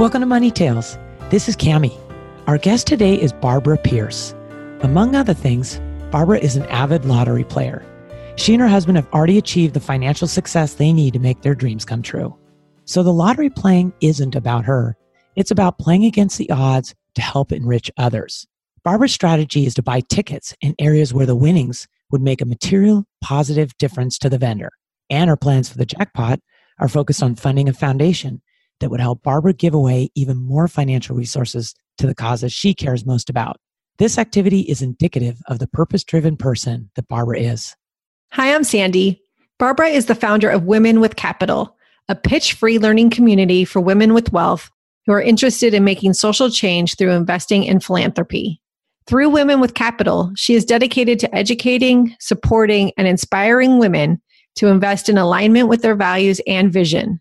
Welcome to Money Tales. This is Cammie. Our guest today is Barbara Pierce. Among other things, Barbara is an avid lottery player. She and her husband have already achieved the financial success they need to make their dreams come true. So the lottery playing isn't about her. It's about playing against the odds to help enrich others. Barbara's strategy is to buy tickets in areas where the winnings would make a material, positive difference to the vendor. And her plans for the jackpot are focused on funding a foundation that would help Barbara give away even more financial resources to the causes she cares most about. This activity is indicative of the purpose-driven person that Barbara is. Hi, I'm Sandy. Barbara is the founder of Women with Capital, a pitch-free learning community for women with wealth who are interested in making social change through investing in philanthropy. Through Women with Capital, she is dedicated to educating, supporting, and inspiring women to invest in alignment with their values and vision.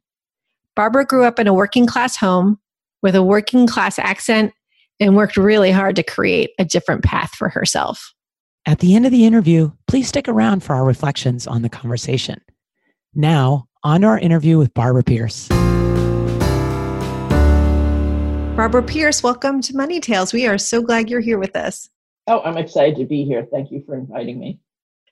Barbara grew up in a working-class home with a working-class accent and worked really hard to create a different path for herself. At the end of the interview, please stick around for our reflections on the conversation. Now, on to our interview with Barbara Pierce. Barbara Pierce, welcome to Money Tales. We are so glad you're here with us. Oh, I'm excited to be here. Thank you for inviting me.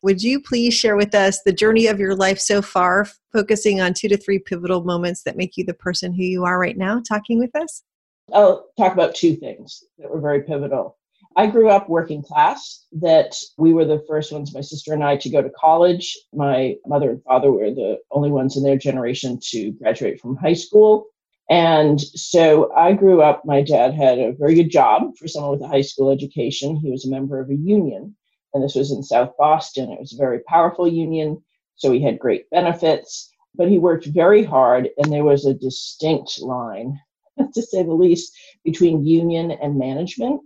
Would you please share with us the journey of your life so far, focusing on 2 to 3 pivotal moments that make you the person who you are right now, talking with us? I'll talk about 2 things that were very pivotal. I grew up working class, that we were the first ones, my sister and I, to go to college. My mother and father were the only ones in their generation to graduate from high school. And so I grew up, my dad had a very good job for someone with a high school education. He was a member of a union, and this was in South Boston. It was a very powerful union, so he had great benefits, but he worked very hard, and there was a distinct line, to say the least, between union and management.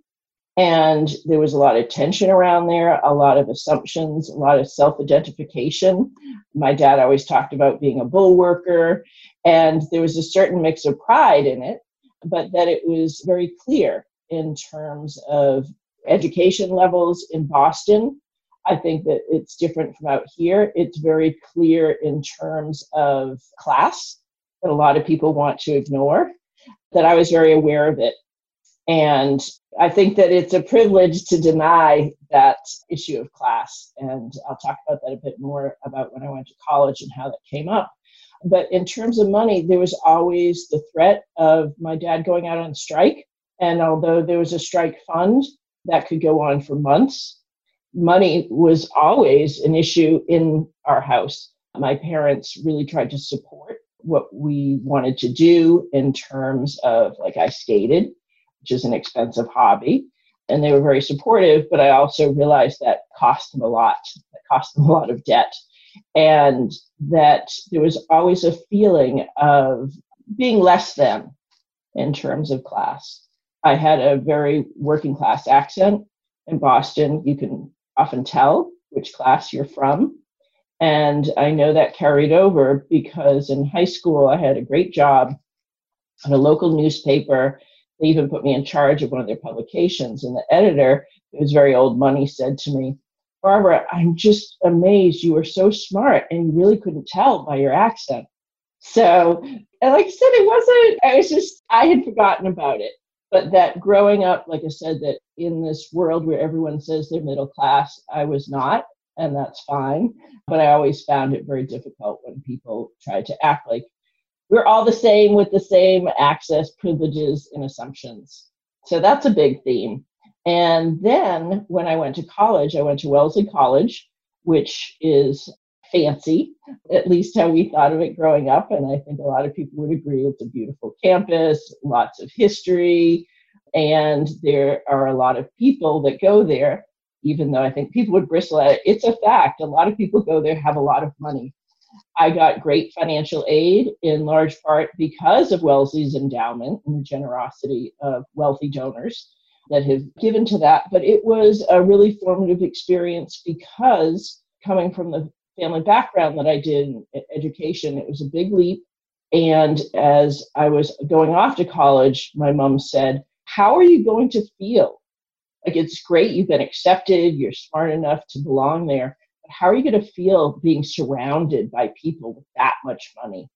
And there was a lot of tension around there, a lot of assumptions, a lot of self-identification. My dad always talked about being a bull worker, and there was a certain mix of pride in it, but that it was very clear in terms of education levels in Boston. I think that it's different from out here. It's very clear in terms of class that a lot of people want to ignore. That I was very aware of it. And I think that it's a privilege to deny that issue of class. And I'll talk about that a bit more about when I went to college and how that came up. But in terms of money, there was always the threat of my dad going out on strike. And although there was a strike fund that could go on for months, money was always an issue in our house. My parents really tried to support what we wanted to do in terms of, like, I skated, which is an expensive hobby, and they were very supportive, but I also realized that cost them a lot. That cost them a lot of debt, and that there was always a feeling of being less than in terms of class. I had a very working class accent in Boston. You can often tell which class you're from. And I know that carried over because in high school, I had a great job at a local newspaper. They even put me in charge of one of their publications. And the editor, who was very old money, said to me, "Barbara, I'm just amazed. You were so smart and you really couldn't tell by your accent." So, and like I said, I had forgotten about it. But that growing up, like I said, that in this world where everyone says they're middle class, I was not. And that's fine. But I always found it very difficult when people tried to act like we're all the same with the same access, privileges, and assumptions. So that's a big theme. And then when I went to college, I went to Wellesley College, which is fancy, at least how we thought of it growing up. And I think a lot of people would agree it's a beautiful campus, lots of history, and there are a lot of people that go there, even though I think people would bristle at it. It's a fact. A lot of people go there, have a lot of money. I got great financial aid in large part because of Wellesley's endowment and the generosity of wealthy donors that have given to that. But it was a really formative experience because coming from the family background that I did in education, it was a big leap. And as I was going off to college, my mom said, "How are you going to feel? Like, it's great, you've been accepted, you're smart enough to belong there. But how are you going to feel being surrounded by people with that much money?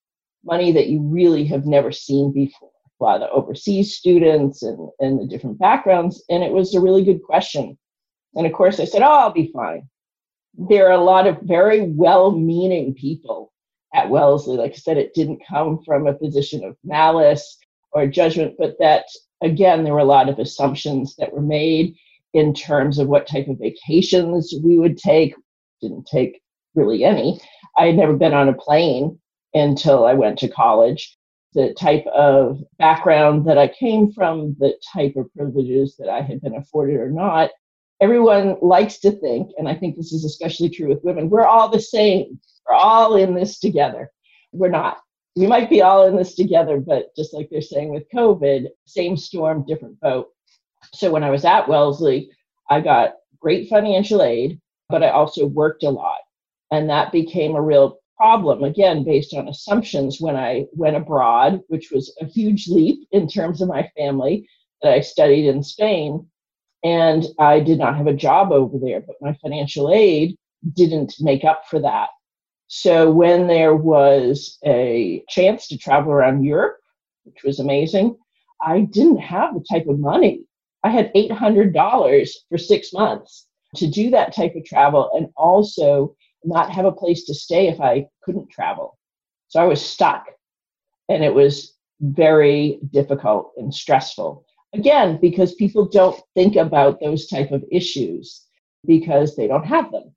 Money that you really have never seen before." A lot of the overseas students and the different backgrounds. And it was a really good question. And of course I said, "Oh, I'll be fine." There are a lot of very well-meaning people at Wellesley. Like I said, it didn't come from a position of malice or judgment, but that, again, there were a lot of assumptions that were made in terms of what type of vacations we would take. Didn't take really any. I had never been on a plane until I went to college. The type of background that I came from, the type of privileges that I had been afforded or not, everyone likes to think, and I think this is especially true with women, we're all the same. We're all in this together. We're not. We might be all in this together, but just like they're saying with COVID, same storm, different boat. So when I was at Wellesley, I got great financial aid, but I also worked a lot. And that became a real problem, again, based on assumptions when I went abroad, which was a huge leap in terms of my family, that I studied in Spain. And I did not have a job over there, but my financial aid didn't make up for that. So when there was a chance to travel around Europe, which was amazing, I didn't have the type of money. I had $800 for 6 months to do that type of travel and also not have a place to stay if I couldn't travel. So I was stuck, and it was very difficult and stressful. Again, because people don't think about those type of issues because they don't have them.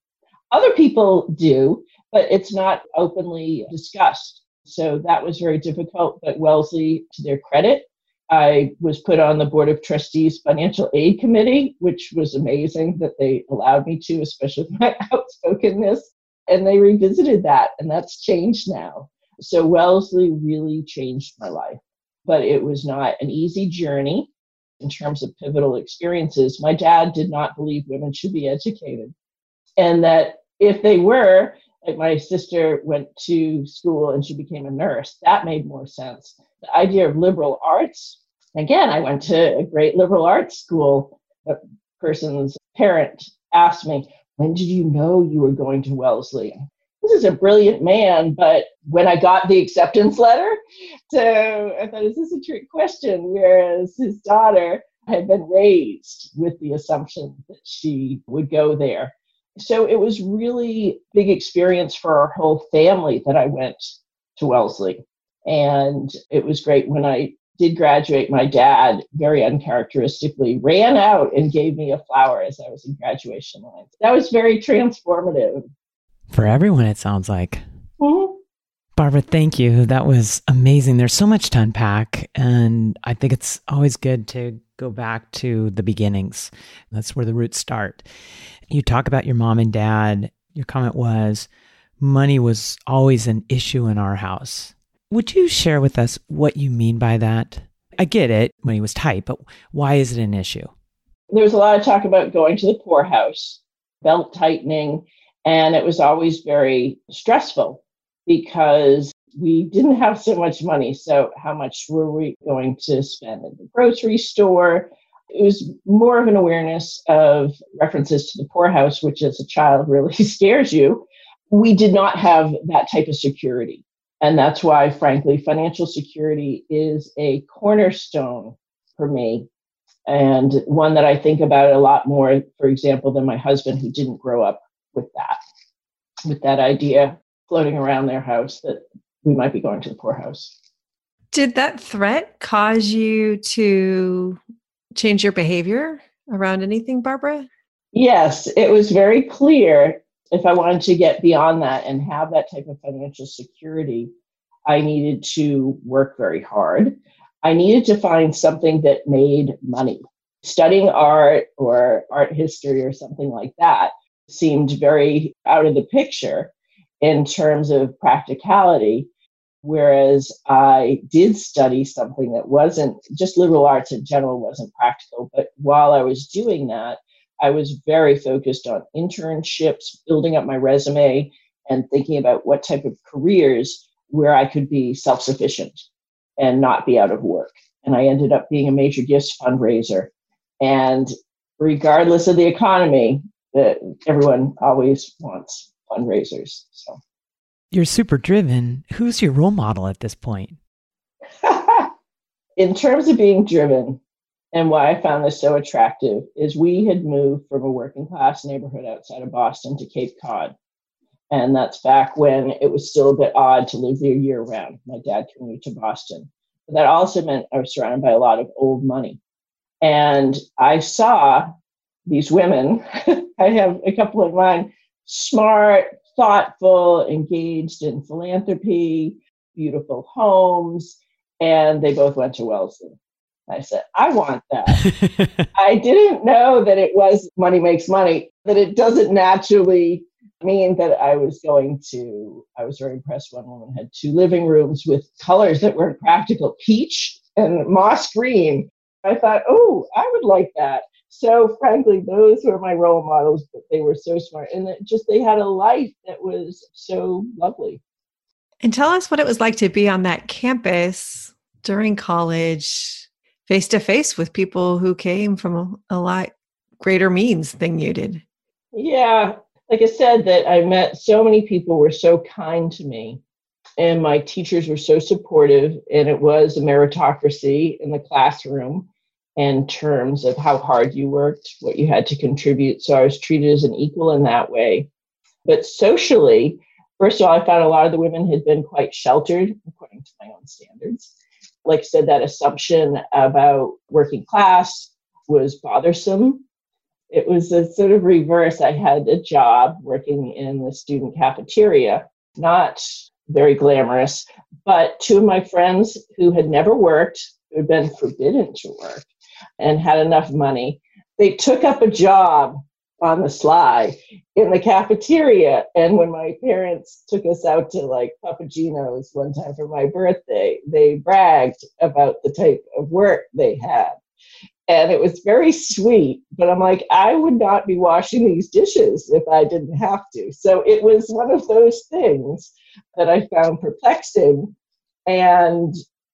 Other people do, but it's not openly discussed. So that was very difficult. But Wellesley, to their credit, I was put on the Board of Trustees Financial Aid Committee, which was amazing that they allowed me to, especially with my outspokenness. And they revisited that, and that's changed now. So Wellesley really changed my life. But it was not an easy journey in terms of pivotal experiences. My dad did not believe women should be educated, and that if they were, like my sister went to school and she became a nurse, that made more sense. The idea of liberal arts, again, I went to a great liberal arts school. A person's parent asked me, "When did you know you were going to Wellesley?" This is a brilliant man, but when I got the acceptance letter, so I thought, is this a trick question? Whereas his daughter had been raised with the assumption that she would go there. So it was really big experience for our whole family that I went to Wellesley. And it was great. When I did graduate, my dad very uncharacteristically ran out and gave me a flower as I was in graduation line. That was very transformative. For everyone, it sounds like. Mm-hmm. Barbara, thank you. That was amazing. There's so much to unpack. And I think it's always good to go back to the beginnings. That's where the roots start. You talk about your mom and dad. Your comment was, money was always an issue in our house. Would you share with us what you mean by that? I get it, money was tight, but why is it an issue? There was a lot of talk about going to the poorhouse, belt tightening. And it was always very stressful because we didn't have so much money. So how much were we going to spend at the grocery store? It was more of an awareness of references to the poorhouse, which as a child really scares you. We did not have that type of security. And that's why, frankly, financial security is a cornerstone for me. And one that I think about a lot more, for example, than my husband, who didn't grow up with that idea floating around their house that we might be going to the poorhouse. Did that threat cause you to change your behavior around anything, Barbara? Yes, it was very clear if I wanted to get beyond that and have that type of financial security, I needed to work very hard. I needed to find something that made money. Studying art or art history or something like that seemed very out of the picture in terms of practicality, whereas I did study something that wasn't, just liberal arts in general wasn't practical. But while I was doing that, I was very focused on internships, building up my resume, and thinking about what type of careers where I could be self-sufficient and not be out of work. And I ended up being a major gifts fundraiser. And regardless of the economy, everyone always wants fundraisers. So you're super driven. Who's your role model at this point? In terms of being driven, and why I found this so attractive is we had moved from a working class neighborhood outside of Boston to Cape Cod. And that's back when it was still a bit odd to live there year round. My dad commuted to Boston. But that also meant I was surrounded by a lot of old money. And I saw these women, I have a couple in mind, smart, thoughtful, engaged in philanthropy, beautiful homes, and they both went to Wellesley. I said, I want that. I didn't know that it was money makes money, that it doesn't naturally mean that I was very impressed. One woman had two living rooms with colors that weren't practical, peach and moss green. I thought, oh, I would like that. So frankly, those were my role models, but they were so smart. And they had a life that was so lovely. And tell us what it was like to be on that campus during college, face to face with people who came from a lot greater means than you did. Yeah. Like I said, that I met so many people were so kind to me and my teachers were so supportive, and it was a meritocracy in the classroom in terms of how hard you worked, what you had to contribute. So I was treated as an equal in that way. But socially, first of all, I found a lot of the women had been quite sheltered according to my own standards. Like I said, that assumption about working class was bothersome. It was a sort of reverse. I had a job working in the student cafeteria, not very glamorous, but two of my friends who had never worked, who had been forbidden to work and had enough money, they took up a job on the sly in the cafeteria. And when my parents took us out to like Papagino's one time for my birthday, they bragged about the type of work they had. And it was very sweet, but I'm like, I would not be washing these dishes if I didn't have to. So it was one of those things that I found perplexing. And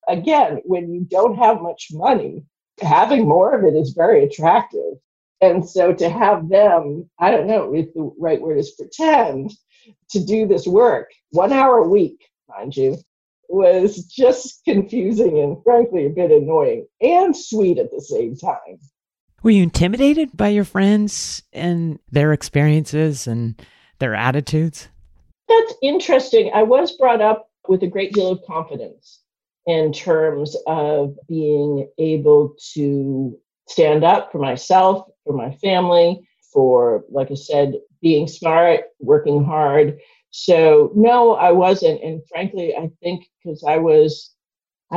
again, when you don't have much money, having more of it is very attractive. And so to have them, I don't know if the right word is pretend, to do this work 1 hour a week, mind you, was just confusing and frankly a bit annoying and sweet at the same time. Were you intimidated by your friends and their experiences and their attitudes? That's interesting. I was brought up with a great deal of confidence in terms of being able to stand up for myself, for my family, for, like I said, being smart, working hard. So no, I wasn't. And frankly, I think because I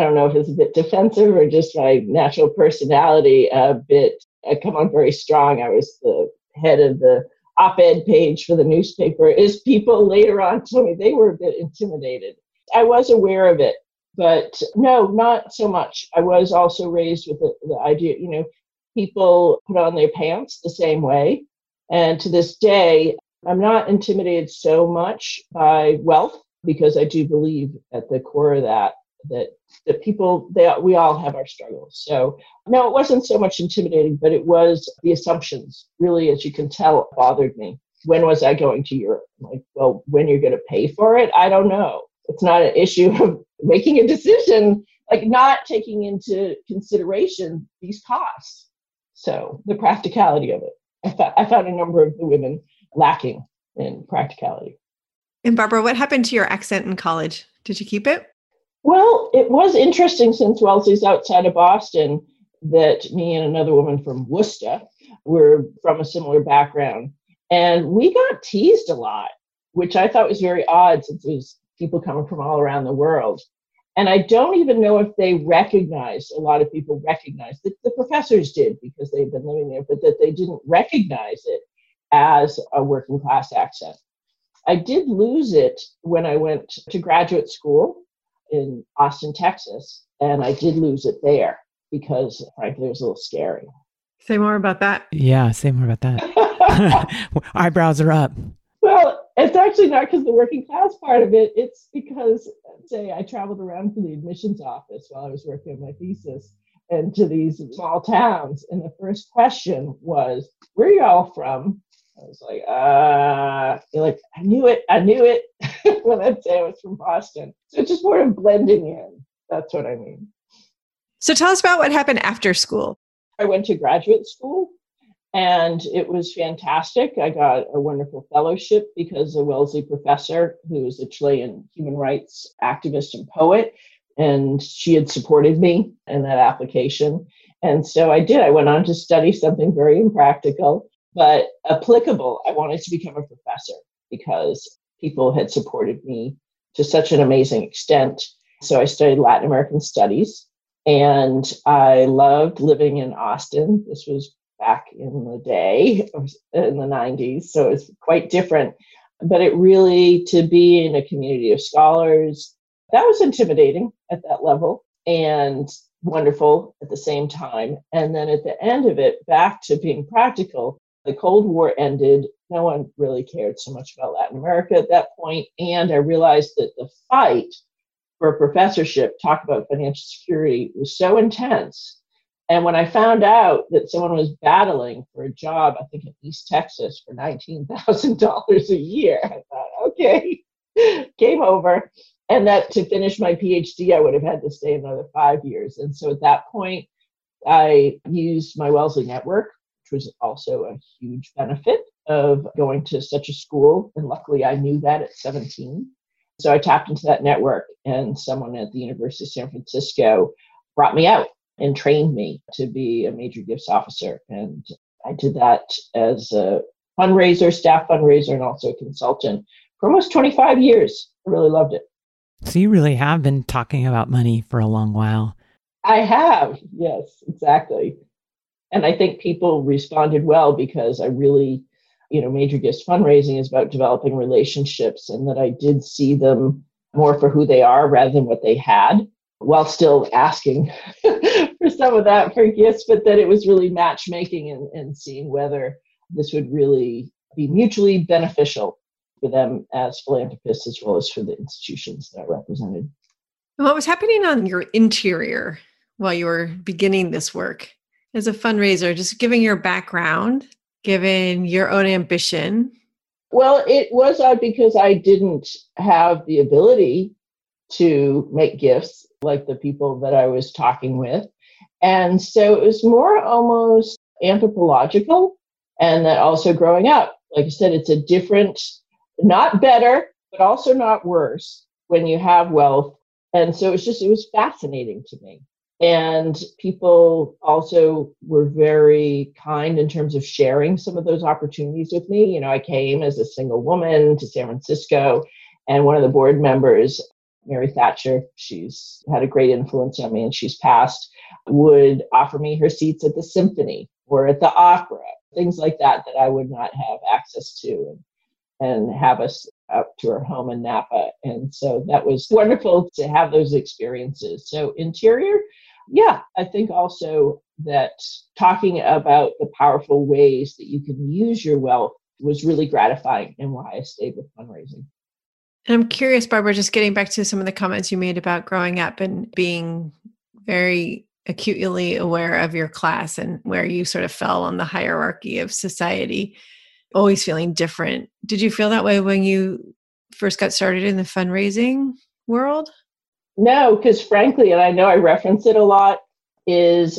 don't know if it's a bit defensive or just my natural personality I come on very strong. I was the head of the op-ed page for the newspaper. As people later on told me, they were a bit intimidated. I was aware of it, but no, not so much. I was also raised with the idea, people put on their pants the same way. And to this day, I'm not intimidated so much by wealth, because I do believe at the core of that people, we all have our struggles. So no, it wasn't so much intimidating, but it was the assumptions really, as you can tell, bothered me. When was I going to Europe? I'm like, well, when you're going to pay for it? I don't know. It's not an issue of making a decision, like not taking into consideration these costs. So the practicality of it, I found a number of the women lacking in practicality. And Barbara, what happened to your accent in college? Did you keep it? Well, it was interesting, since Wellesley's outside of Boston, that me and another woman from Worcester were from a similar background. And we got teased a lot, which I thought was very odd, since it was people coming from all around the world. And I don't even know if they recognized, a lot of people recognized, that the professors did because they've been living there, but that they didn't recognize it as a working class accent. I did lose it when I went to graduate school in Austin, Texas, and I did lose it there because, frankly, it was a little scary. Say more about that. Yeah, say more about that. Eyebrows are up. Well, it's actually not because of the working class part of it. It's because, say, I traveled around to the admissions office while I was working on my thesis and to these small towns. And the first question was, where are y'all from? I was like, I knew it when I'd say I was from Boston. So it's just more of blending in. That's what I mean. So tell us about what happened after school. I went to graduate school, and it was fantastic. I got a wonderful fellowship because a Wellesley professor, who is a Chilean human rights activist and poet, and she had supported me in that application. And so I did. I went on to study something very impractical, but applicable. I wanted to become a professor because people had supported me to such an amazing extent. So I studied Latin American studies, and I loved living in Austin. This was back in the day, in the 90s, so it's quite different. But it really, to be in a community of scholars, that was intimidating at that level and wonderful at the same time. And then at the end of it, back to being practical. The Cold War ended. No one really cared so much about Latin America at that point. And I realized that the fight for a professorship, talk about financial security, was so intense. And when I found out that someone was battling for a job, I think in East Texas, for $19,000 a year, I thought, okay, game over. And that to finish my PhD, I would have had to stay another 5 years. And so at that point, I used my Wellesley network, which was also a huge benefit of going to such a school. And luckily, I knew that at 17. So I tapped into that network, and someone at the University of San Francisco brought me out and trained me to be a major gifts officer. And I did that as a fundraiser, staff fundraiser, and also a consultant for almost 25 years. I really loved it. So you really have been talking about money for a long while. I have. Yes, exactly. And I think people responded well because I really, major gifts fundraising is about developing relationships, and that I did see them more for who they are rather than what they had, while still asking for some of that for gifts, but that it was really matchmaking and seeing whether this would really be mutually beneficial for them as philanthropists as well as for the institutions that I represented. What was happening on your interior while you were beginning this work? As a fundraiser, just given your background, given your own ambition? Well, it was odd because I didn't have the ability to make gifts like the people that I was talking with. And so it was more almost anthropological. And that also growing up, like I said, it's a different, not better, but also not worse when you have wealth. And so it was fascinating to me. And people also were very kind in terms of sharing some of those opportunities with me. I came as a single woman to San Francisco, and one of the board members, Mary Thatcher, she's had a great influence on me and she's passed, would offer me her seats at the symphony or at the opera, things like that I would not have access to, and have us up to her home in Napa. And so that was wonderful to have those experiences. So interior, yeah, I think also that talking about the powerful ways that you can use your wealth was really gratifying, and why I stayed with fundraising. And I'm curious, Barbara, just getting back to some of the comments you made about growing up and being very acutely aware of your class and where you sort of fell on the hierarchy of society, always feeling different. Did you feel that way when you first got started in the fundraising world? No, because frankly, and I know I reference it a lot, is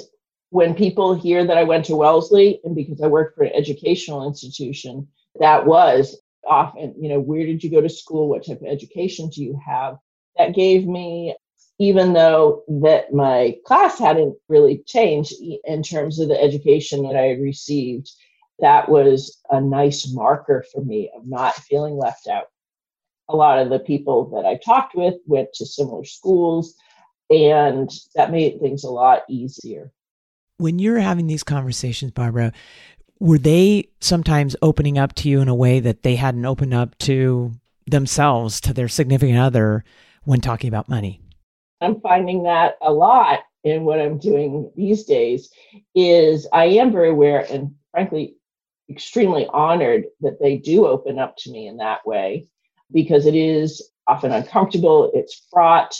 when people hear that I went to Wellesley, and because I worked for an educational institution, that was often, where did you go to school? What type of education do you have? That gave me even though that my class hadn't really changed in terms of the education that I received, that was a nice marker for me of not feeling left out. A lot of the people that I talked with went to similar schools, and that made things a lot easier. When you're having these conversations, Barbara, were they sometimes opening up to you in a way that they hadn't opened up to themselves, to their significant other, when talking about money? I'm finding that a lot in what I'm doing these days is I am very aware and frankly, extremely honored that they do open up to me in that way, because it is often uncomfortable, it's fraught,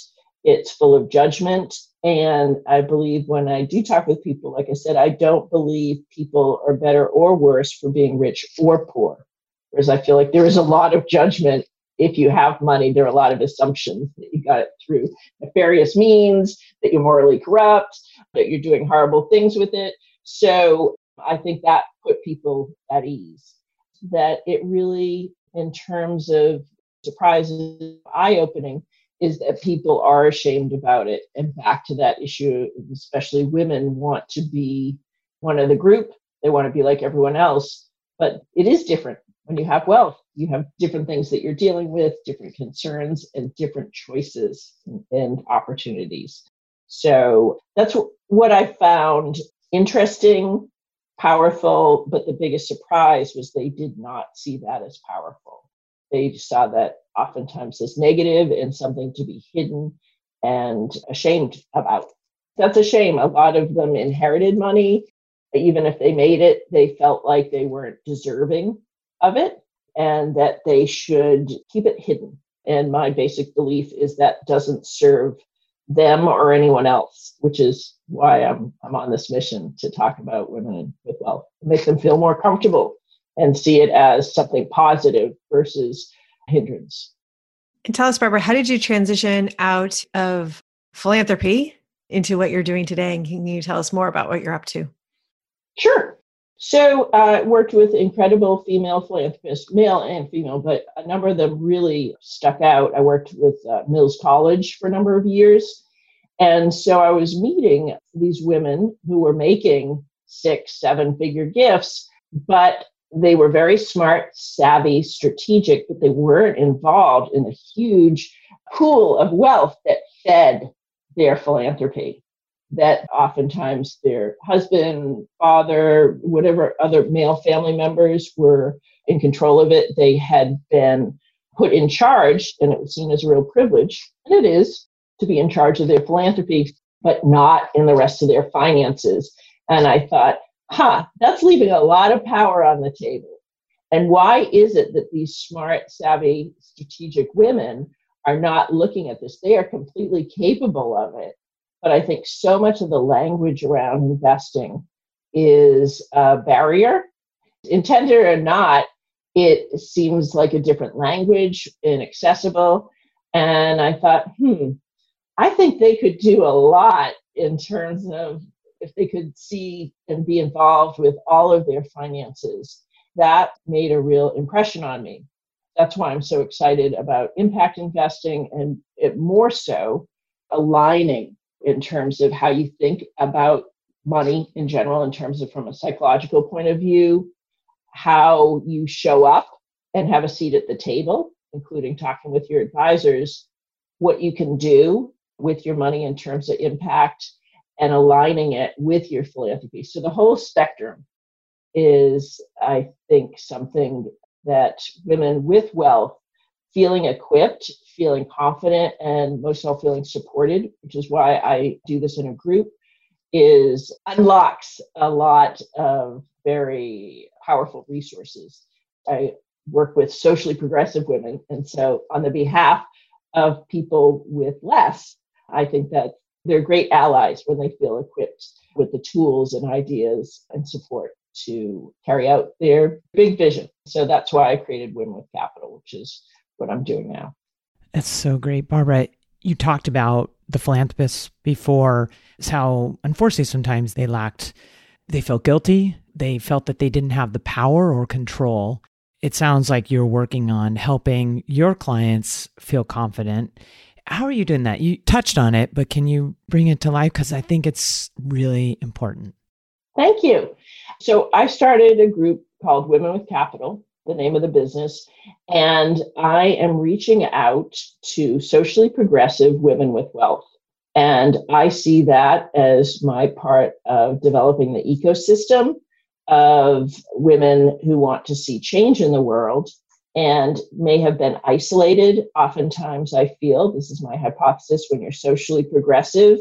it's full of judgment. And I believe when I do talk with people, like I said, I don't believe people are better or worse for being rich or poor. Whereas I feel like there is a lot of judgment. If you have money, there are a lot of assumptions that you got it through nefarious means, that you're morally corrupt, that you're doing horrible things with it. So I think that put people at ease. That it really, in terms of surprises, eye-opening, is that people are ashamed about it. And back to that issue, especially women want to be one of the group. They want to be like everyone else, but it is different. When you have wealth, you have different things that you're dealing with, different concerns and different choices and opportunities. So that's what I found interesting, powerful, but the biggest surprise was they did not see that as powerful. They saw that oftentimes as negative and something to be hidden and ashamed about. That's a shame. A lot of them inherited money. Even if they made it, they felt like they weren't deserving of it and that they should keep it hidden. And my basic belief is that doesn't serve them or anyone else, which is why I'm on this mission to talk about women with wealth, make them feel more comfortable and see it as something positive versus hindrance. And tell us, Barbara, how did you transition out of philanthropy into what you're doing today? And can you tell us more about what you're up to? Sure. So I worked with incredible female philanthropists, male and female, but a number of them really stuck out. I worked with Mills College for a number of years. And so I was meeting these women who were making 6-7-figure gifts, but they were very smart, savvy, strategic, but they weren't involved in a huge pool of wealth that fed their philanthropy. That oftentimes their husband, father, whatever other male family members were in control of it. They had been put in charge, and it was seen as a real privilege, and it is, to be in charge of their philanthropy, but not in the rest of their finances. And I thought, that's leaving a lot of power on the table. And why is it that these smart, savvy, strategic women are not looking at this? They are completely capable of it. But I think so much of the language around investing is a barrier. Intended or not, it seems like a different language, inaccessible. And I thought, I think they could do a lot in terms of if they could see and be involved with all of their finances. That made a real impression on me. That's why I'm so excited about impact investing and it more so aligning in terms of how you think about money in general, in terms of from a psychological point of view, how you show up and have a seat at the table, including talking with your advisors, what you can do with your money in terms of impact and aligning it with your philanthropy. So the whole spectrum is, I think, something that women with wealth feeling equipped, feeling confident, and most of all feeling supported, which is why I do this in a group, is unlocks a lot of very powerful resources. I work with socially progressive women, and so on the behalf of people with less, I think that they're great allies when they feel equipped with the tools and ideas and support to carry out their big vision. So that's why I created Women with Capital, which is what I'm doing now. That's so great. Barbara, you talked about the philanthropists before, how unfortunately sometimes they felt guilty. They felt that they didn't have the power or control. It sounds like you're working on helping your clients feel confident How are you doing that? You touched on it, but can you bring it to life? Because I think it's really important. Thank you. So I started a group called Women with Capital, the name of the business, and I am reaching out to socially progressive women with wealth. And I see that as my part of developing the ecosystem of women who want to see change in the world and may have been isolated. Oftentimes I feel, this is my hypothesis, when you're socially progressive,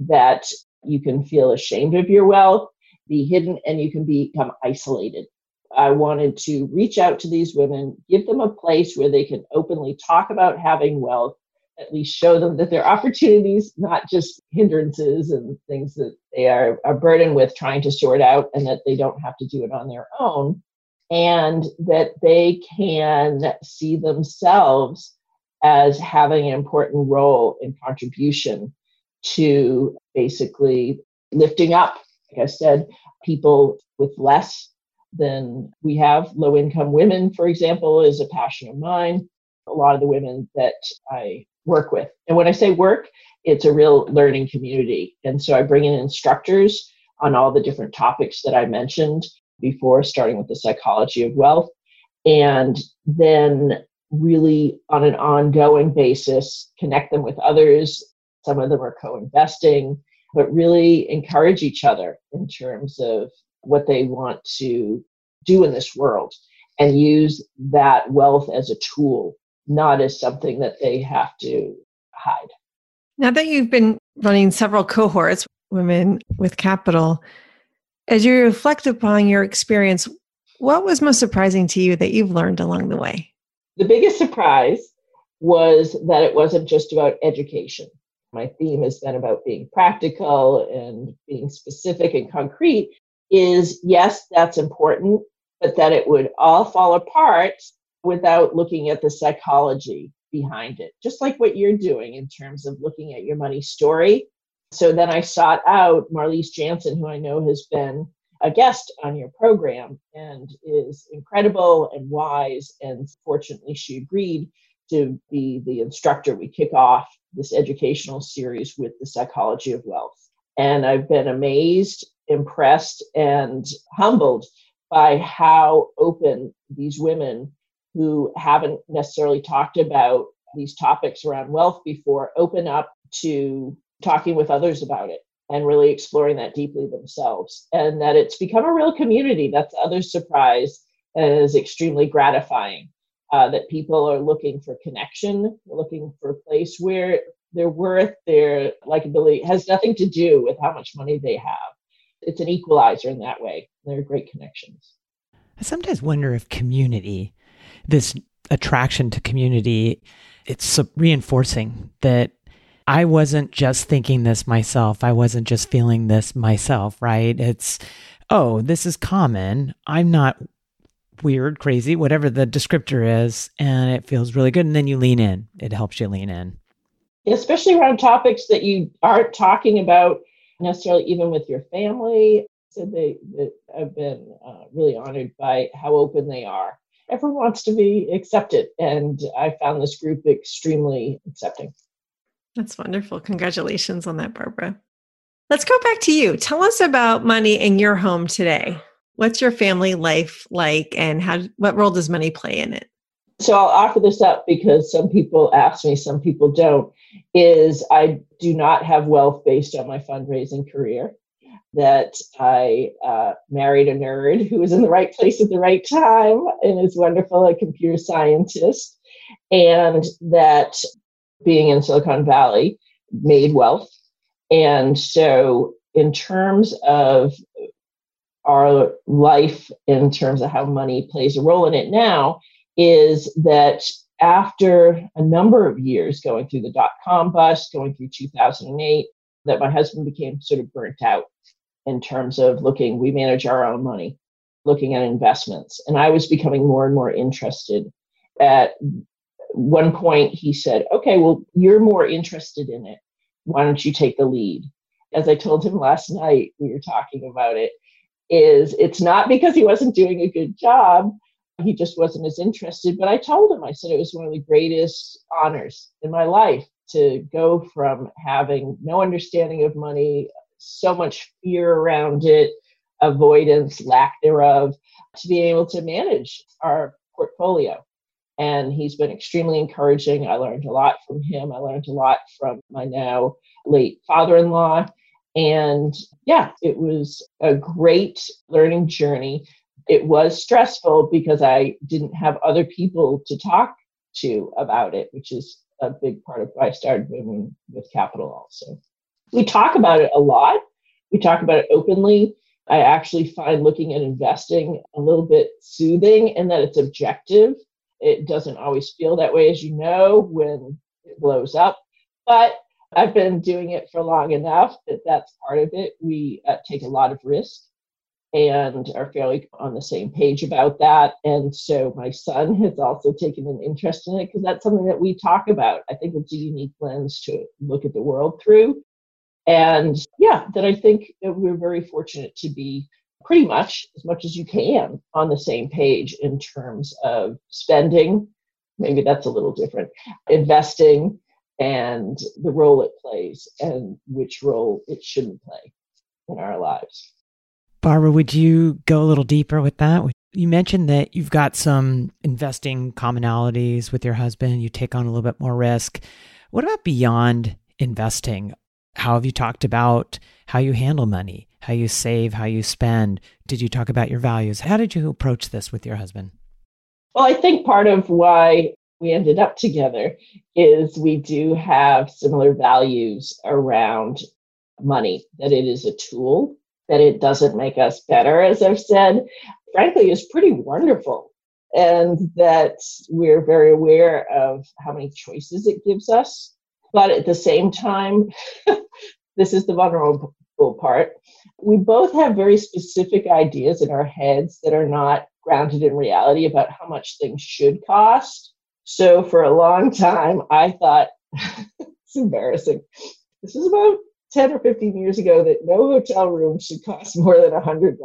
that you can feel ashamed of your wealth, be hidden, and you can become isolated. I wanted to reach out to these women, give them a place where they can openly talk about having wealth, at least show them that there are opportunities, not just hindrances and things that they are burdened with trying to sort out, and that they don't have to do it on their own, and that they can see themselves as having an important role in contribution to basically lifting up, like I said, people with less than we have. Low-income women, for example, is a passion of mine. A lot of the women that I work with. And when I say work, it's a real learning community. And so I bring in instructors on all the different topics that I mentioned before, starting with the psychology of wealth, and then really on an ongoing basis, connect them with others. Some of them are co-investing, but really encourage each other in terms of what they want to do in this world and use that wealth as a tool, not as something that they have to hide. Now that you've been running several cohorts, Women with Capital, as you reflect upon your experience, what was most surprising to you that you've learned along the way? The biggest surprise was that it wasn't just about education. My theme has been about being practical and being specific and concrete is, yes, that's important, but that it would all fall apart without looking at the psychology behind it, just like what you're doing in terms of looking at your money story. So then I sought out Marlise Jansen, who I know has been a guest on your program and is incredible and wise. And fortunately, she agreed to be the instructor. We kick off this educational series with the psychology of wealth. And I've been amazed, impressed, and humbled by how open these women who haven't necessarily talked about these topics around wealth before, open up to talking with others about it and really exploring that deeply themselves. And that it's become a real community. That's the other surprise, and it is extremely gratifying that people are looking for connection, looking for a place where their worth, their likability has nothing to do with how much money they have. It's an equalizer in that way. They're great connections. I sometimes wonder if community, this attraction to community, it's reinforcing that I wasn't just thinking this myself. I wasn't just feeling this myself, right? It's, oh, this is common. I'm not weird, crazy, whatever the descriptor is, and it feels really good. And then you lean in. It helps you lean in. Especially around topics that you aren't talking about necessarily even with your family. So they have been really honored by how open they are. Everyone wants to be accepted, and I found this group extremely accepting. That's wonderful. Congratulations on that, Barbara. Let's go back to you. Tell us about money in your home today. What's your family life like, and what role does money play in it? So I'll offer this up because some people ask me, some people don't, is I do not have wealth based on my fundraising career, that I married a nerd who was in the right place at the right time and is wonderful, a computer scientist, and that being in Silicon Valley made wealth. And so in terms of our life, in terms of how money plays a role in it now, is that after a number of years going through the dot-com bust, going through 2008, that my husband became sort of burnt out in terms of looking, we manage our own money, looking at investments. And I was becoming more and more interested. At one point, he said, okay, well, you're more interested in it. Why don't you take the lead? As I told him last night, we were talking about it, is it's not because he wasn't doing a good job. He just wasn't as interested. But I told him, I said, it was one of the greatest honors in my life to go from having no understanding of money, so much fear around it, avoidance, lack thereof, to being able to manage our portfolio. And he's been extremely encouraging. I learned a lot from him. I learned a lot from my now late father-in-law. And yeah, it was a great learning journey. It was stressful because I didn't have other people to talk to about it, which is a big part of why I started Women with Capital also. We talk about it a lot. We talk about it openly. I actually find looking at investing a little bit soothing in that it's objective. It doesn't always feel that way, as you know, when it blows up. But I've been doing it for long enough that that's part of it. We take a lot of risk and are fairly on the same page about that. And so my son has also taken an interest in it because that's something that we talk about. I think it's a unique lens to look at the world through. And yeah, that I think that we're very fortunate to be pretty much as you can on the same page in terms of spending. Maybe that's a little different. Investing and the role it plays and which role it shouldn't play in our lives. Barbara, would you go a little deeper with that? You mentioned that you've got some investing commonalities with your husband. You take on a little bit more risk. What about beyond investing? How have you talked about how you handle money, how you save, how you spend? Did you talk about your values? How did you approach this with your husband? Well, I think part of why we ended up together is we do have similar values around money, that it is a tool, that it doesn't make us better, as I've said, frankly, is pretty wonderful. And that we're very aware of how many choices it gives us. But at the same time, this is the vulnerable part. We both have very specific ideas in our heads that are not grounded in reality about how much things should cost. So for a long time, I thought, it's embarrassing. This is about 10 or 15 years ago that no hotel room should cost more than $100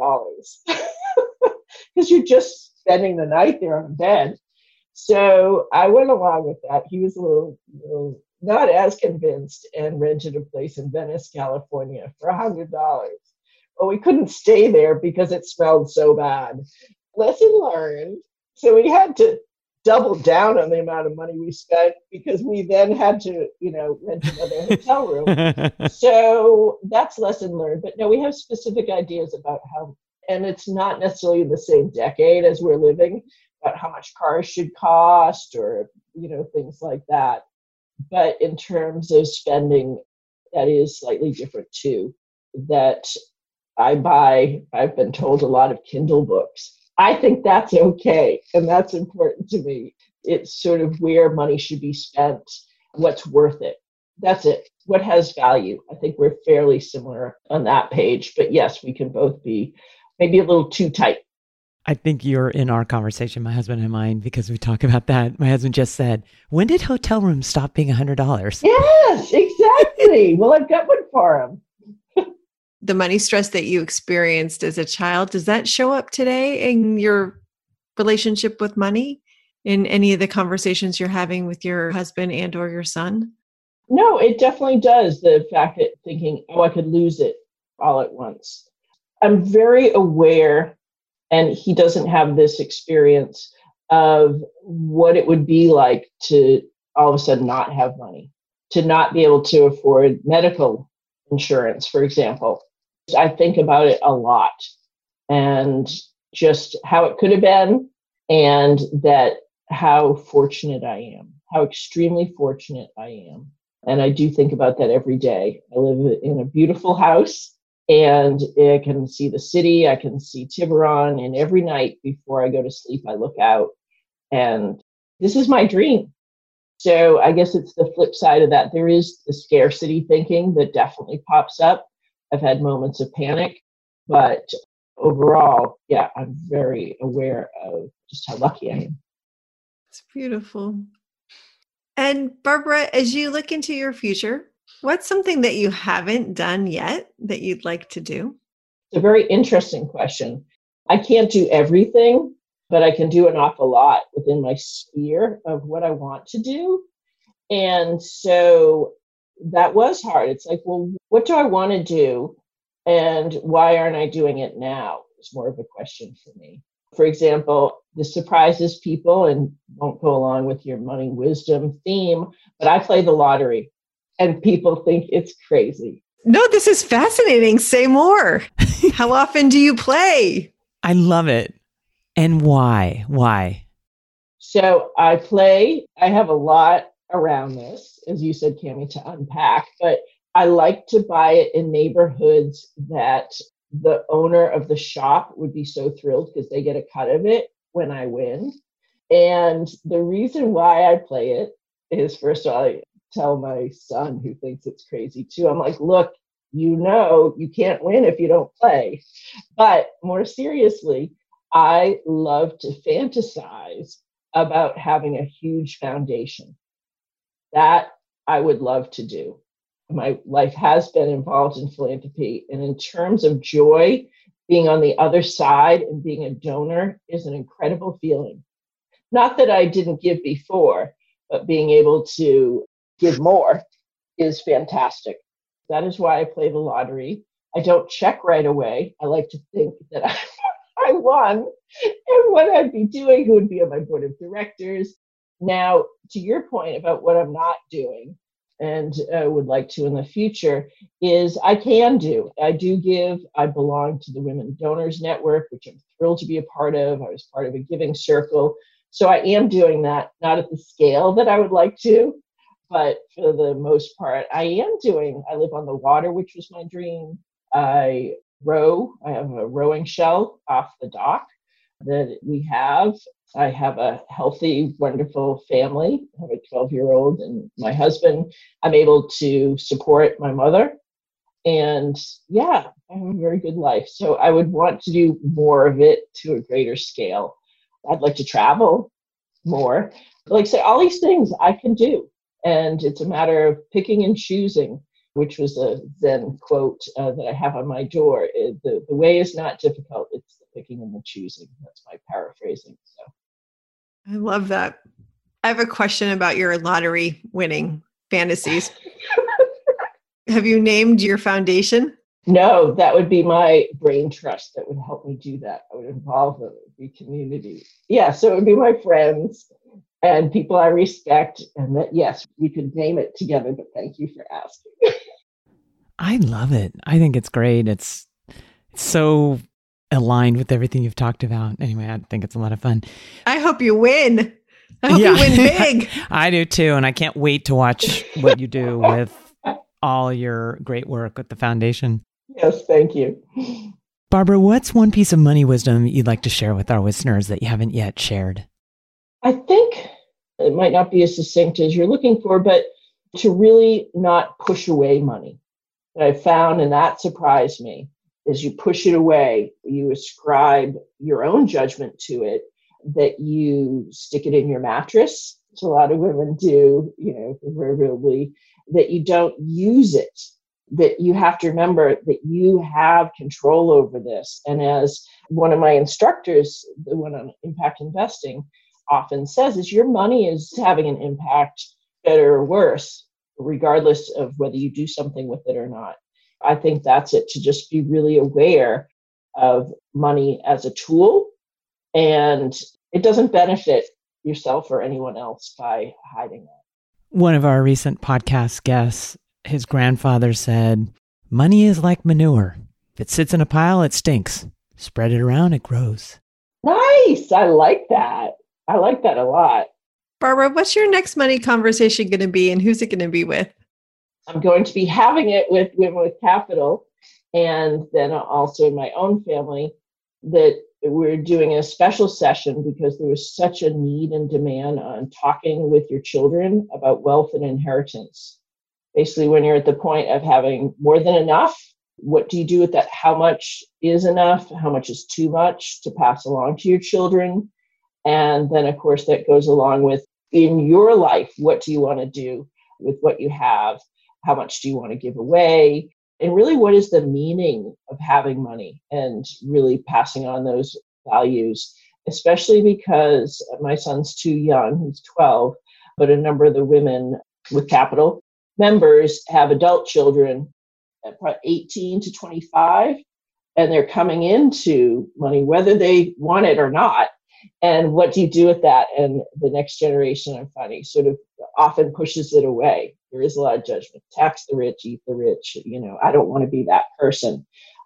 because you're just spending the night there on bed. So I went along with that. He was a little not as convinced and rented a place in Venice, California for $100. Well, we couldn't stay there because it smelled so bad. Lesson learned. So we had to double down on the amount of money we spent because we then had to, rent another hotel room. So that's lesson learned. But no, we have specific ideas about how, and it's not necessarily the same decade as we're living, about how much cars should cost or, things like that. But in terms of spending, that is slightly different too, that I've been told a lot of Kindle books. I think that's okay, and that's important to me. It's sort of where money should be spent, what's worth it. That's it. What has value? I think we're fairly similar on that page. But yes, we can both be maybe a little too tight. I think you're in our conversation, my husband and mine, because we talk about that. My husband just said, when did hotel rooms stop being $100? Yes, exactly. Well, I've got one for him. The money stress that you experienced as a child, does that show up today in your relationship with money in any of the conversations you're having with your husband and or your son? No, it definitely does. The fact that thinking, I could lose it all at once. I'm very aware, and he doesn't have this experience of what it would be like to all of a sudden not have money, to not be able to afford medical insurance, for example. I think about it a lot and just how it could have been and that how fortunate I am, how extremely fortunate I am. And I do think about that every day. I live in a beautiful house and I can see the city. I can see Tiburon. And every night before I go to sleep, I look out and this is my dream. So I guess it's the flip side of that. There is the scarcity thinking that definitely pops up. I've had moments of panic, but overall, yeah, I'm very aware of just how lucky I am. It's beautiful. And Barbara, as you look into your future, what's something that you haven't done yet that you'd like to do? It's a very interesting question. I can't do everything, but I can do an awful lot within my sphere of what I want to do. And so that was hard. It's like, well, what do I want to do? And why aren't I doing it now? It's more of a question for me. For example, this surprises people and won't go along with your money wisdom theme, but I play the lottery and people think it's crazy. No, this is fascinating. Say more. How often do you play? I love it. And why? Why? So I play. I have a lot around this, as you said, Cammie, to unpack, but I like to buy it in neighborhoods that the owner of the shop would be so thrilled because they get a cut of it when I win. And the reason why I play it is, first of all, I tell my son, who thinks it's crazy too, I'm like, look, you know, you can't win if you don't play. But more seriously, I love to fantasize about having a huge foundation. That I would love to do. My life has been involved in philanthropy. And in terms of joy, being on the other side and being a donor is an incredible feeling. Not that I didn't give before, but being able to give more is fantastic. That is why I play the lottery. I don't check right away. I like to think that I won and what I'd be doing, who would be on my board of directors. Now, to your point about what I'm not doing and would like to in the future is I can do. I do give. I belong to the Women Donors Network, which I'm thrilled to be a part of. I was part of a giving circle. So I am doing that, not at the scale that I would like to, but for the most part, I am doing. I live on the water, which was my dream. I row. I have a rowing shell off the dock that we have. I have a healthy, wonderful family. I have a 12-year-old and my husband. I'm able to support my mother. And yeah, I have a very good life. So I would want to do more of it to a greater scale. I'd like to travel more. Like I say, all these things I can do. And it's a matter of picking and choosing, which was a Zen quote that I have on my door. The way is not difficult. It's the picking and the choosing. That's my paraphrasing. So. I love that. I have a question about your lottery winning fantasies. Have you named your foundation? No, that would be my brain trust that would help me do that. I would involve them. It would be community. Yeah, so it would be my friends and people I respect. And that, yes, we could name it together, but thank you for asking. I love it. I think it's great. It's so aligned with everything you've talked about. Anyway, I think it's a lot of fun. I hope you win. I hope you win big. I do too. And I can't wait to watch what you do with all your great work with the foundation. Yes, thank you. Barbara, what's one piece of money wisdom you'd like to share with our listeners that you haven't yet shared? I think it might not be as succinct as you're looking for, but to really not push away money. That I found, and that surprised me, is you push it away, you ascribe your own judgment to it, that you stick it in your mattress, which a lot of women do, you know, proverbially, that you don't use it, that you have to remember that you have control over this. And as one of my instructors, the one on impact investing, often says is your money is having an impact, better or worse, regardless of whether you do something with it or not. I think that's it, to just be really aware of money as a tool, and it doesn't benefit yourself or anyone else by hiding it. One of our recent podcast guests, his grandfather said, money is like manure. If it sits in a pile, it stinks. Spread it around, it grows. Nice. I like that. I like that a lot. Barbara, what's your next money conversation going to be, and who's it going to be with? I'm going to be having it with Women with Capital, and then also my own family, that we're doing a special session because there was such a need and demand on talking with your children about wealth and inheritance. Basically, when you're at the point of having more than enough, what do you do with that? How much is enough? How much is too much to pass along to your children? And then, of course, that goes along with, in your life, what do you want to do with what you have? How much do you want to give away? And really, what is the meaning of having money and really passing on those values, especially because my son's too young, he's 12, but a number of the women with Capital members have adult children at 18 to 25, and they're coming into money, whether they want it or not. And what do you do with that? And the next generation, I'm finding, sort of often pushes it away. There is a lot of judgment. Tax the rich, eat the rich. You know, I don't want to be that person.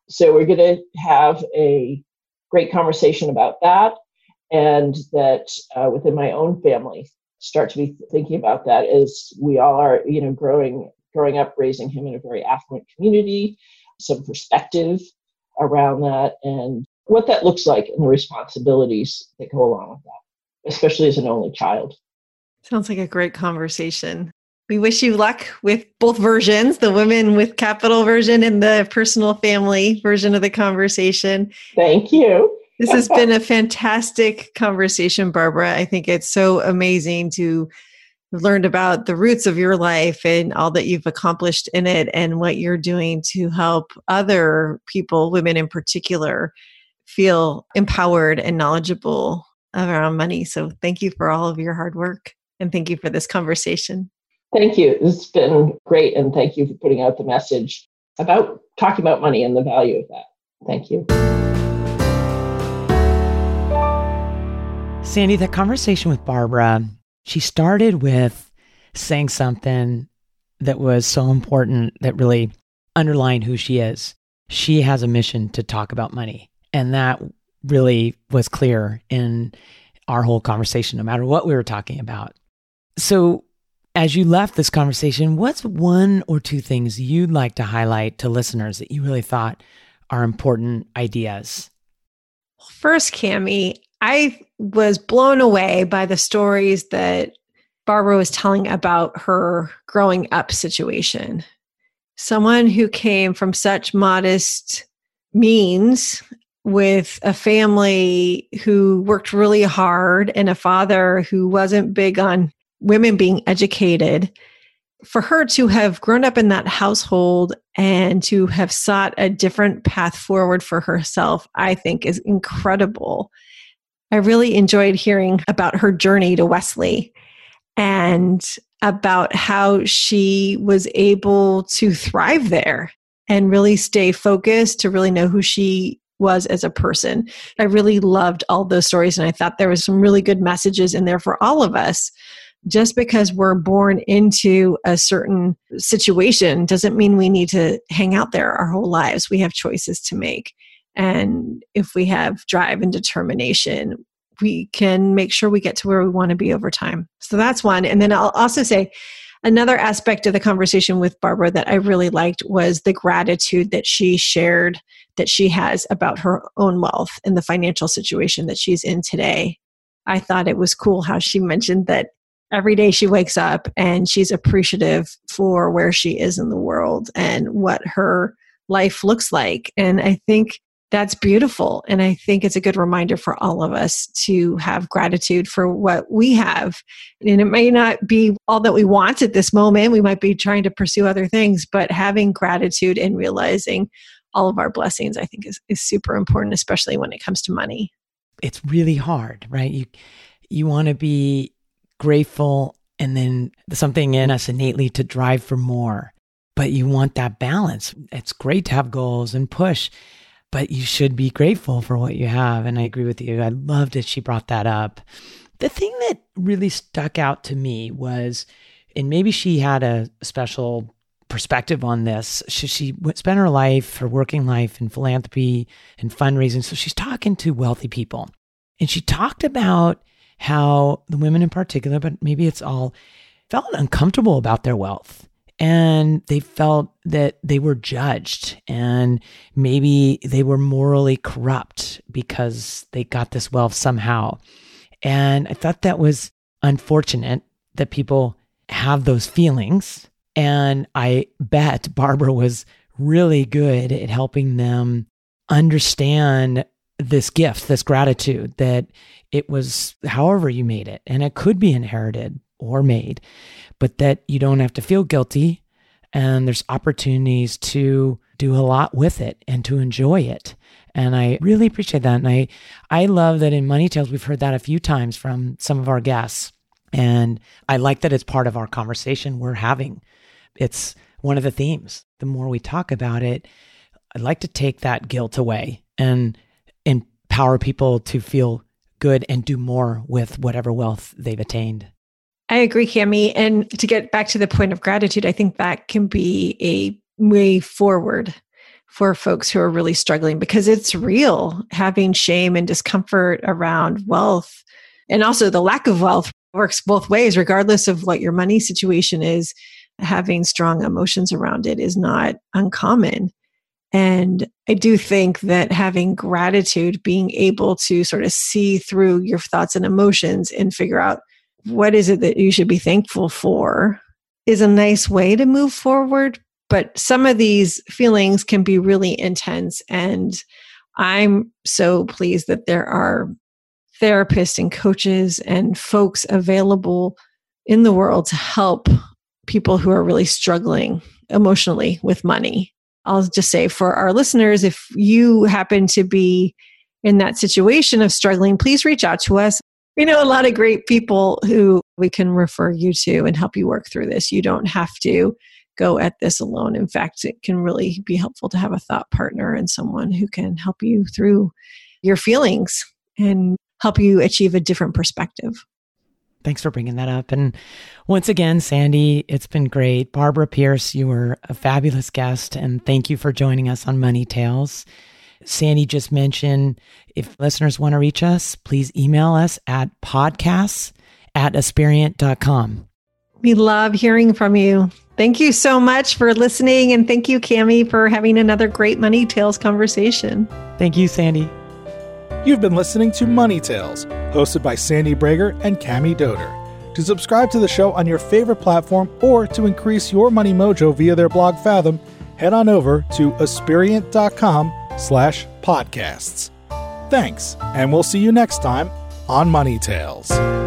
So we're going to have a great conversation about that, and that within my own family, start to be thinking about that as we all are, you know, growing up, raising him in a very affluent community, some perspective around that, and what that looks like and the responsibilities that go along with that, especially as an only child. Sounds like a great conversation. We wish you luck with both versions, the Women with Capital version and the personal family version of the conversation. Thank you. This has been a fantastic conversation, Barbara. I think it's so amazing to have learned about the roots of your life and all that you've accomplished in it and what you're doing to help other people, women in particular, feel empowered and knowledgeable around money. So thank you for all of your hard work, and thank you for this conversation. Thank you. It's been great, and thank you for putting out the message about talking about money and the value of that. Thank you. Sandy, that conversation with Barbara, she started with saying something that was so important that really underlined who she is. She has a mission to talk about money. And that really was clear in our whole conversation, no matter what we were talking about. So as you left this conversation, what's one or two things you'd like to highlight to listeners that you really thought are important ideas? First, Cammie, I was blown away by the stories that Barbara was telling about her growing up situation. Someone who came from such modest means with a family who worked really hard and a father who wasn't big on women being educated, for her to have grown up in that household and to have sought a different path forward for herself, I think is incredible. I really enjoyed hearing about her journey to Wellesley and about how she was able to thrive there and really stay focused to really know who she was as a person. I really loved all those stories, and I thought there was some really good messages in there for all of us. Just because we're born into a certain situation doesn't mean we need to hang out there our whole lives. We have choices to make. And if we have drive and determination, we can make sure we get to where we want to be over time. So that's one. And then I'll also say another aspect of the conversation with Barbara that I really liked was the gratitude that she shared that she has about her own wealth and the financial situation that she's in today. I thought it was cool how she mentioned that every day she wakes up and she's appreciative for where she is in the world and what her life looks like. And I think that's beautiful. And I think it's a good reminder for all of us to have gratitude for what we have. And it may not be all that we want at this moment. We might be trying to pursue other things, but having gratitude and realizing all of our blessings, I think is super important, especially when it comes to money. It's really hard, right? You want to be grateful, and then something in us innately to drive for more, but you want that balance. It's great to have goals and push, but you should be grateful for what you have. And I agree with you. I loved that she brought that up. The thing that really stuck out to me was, and maybe she had a special perspective on this, she spent her life, her working life in philanthropy and fundraising. So she's talking to wealthy people. And she talked about how the women in particular, but maybe it's all, felt uncomfortable about their wealth. And they felt that they were judged, and maybe they were morally corrupt because they got this wealth somehow. And I thought that was unfortunate that people have those feelings. And I bet Barbara was really good at helping them understand this gift, this gratitude, that it was however you made it, and it could be inherited or made, but that you don't have to feel guilty, and there's opportunities to do a lot with it and to enjoy it. And I really appreciate that. And I love that in Money Tales, we've heard that a few times from some of our guests, And I like that it's part of our conversation we're having. It's one of the themes. The more we talk about it, I'd like to take that guilt away and empower people to feel good and do more with whatever wealth they've attained. I agree, Cammie. And to get back to the point of gratitude, I think that can be a way forward for folks who are really struggling, because it's real, having shame and discomfort around wealth. And also the lack of wealth works both ways, regardless of what your money situation is. Having strong emotions around it is not uncommon. And I do think that having gratitude, being able to sort of see through your thoughts and emotions and figure out what is it that you should be thankful for, is a nice way to move forward. But some of these feelings can be really intense. And I'm so pleased that there are therapists and coaches and folks available in the world to help people who are really struggling emotionally with money. I'll just say for our listeners, if you happen to be in that situation of struggling, please reach out to us. We know a lot of great people who we can refer you to and help you work through this. You don't have to go at this alone. In fact, it can really be helpful to have a thought partner and someone who can help you through your feelings and help you achieve a different perspective. Thanks for bringing that up. And once again, Sandy, it's been great. Barbara Pierce, you were a fabulous guest, and thank you for joining us on Money Tales. Sandy just mentioned, if listeners want to reach us, please email us at podcasts@aspiriant.com. We love hearing from you. Thank you so much for listening. And thank you, Cammie, for having another great Money Tales conversation. Thank you, Sandy. You've been listening to Money Tales, hosted by Sandy Brager and Cammie Doter. To subscribe to the show on your favorite platform or to increase your money mojo via their blog Fathom, head on over to aspiriant.com/podcasts. Thanks, and we'll see you next time on Money Tales.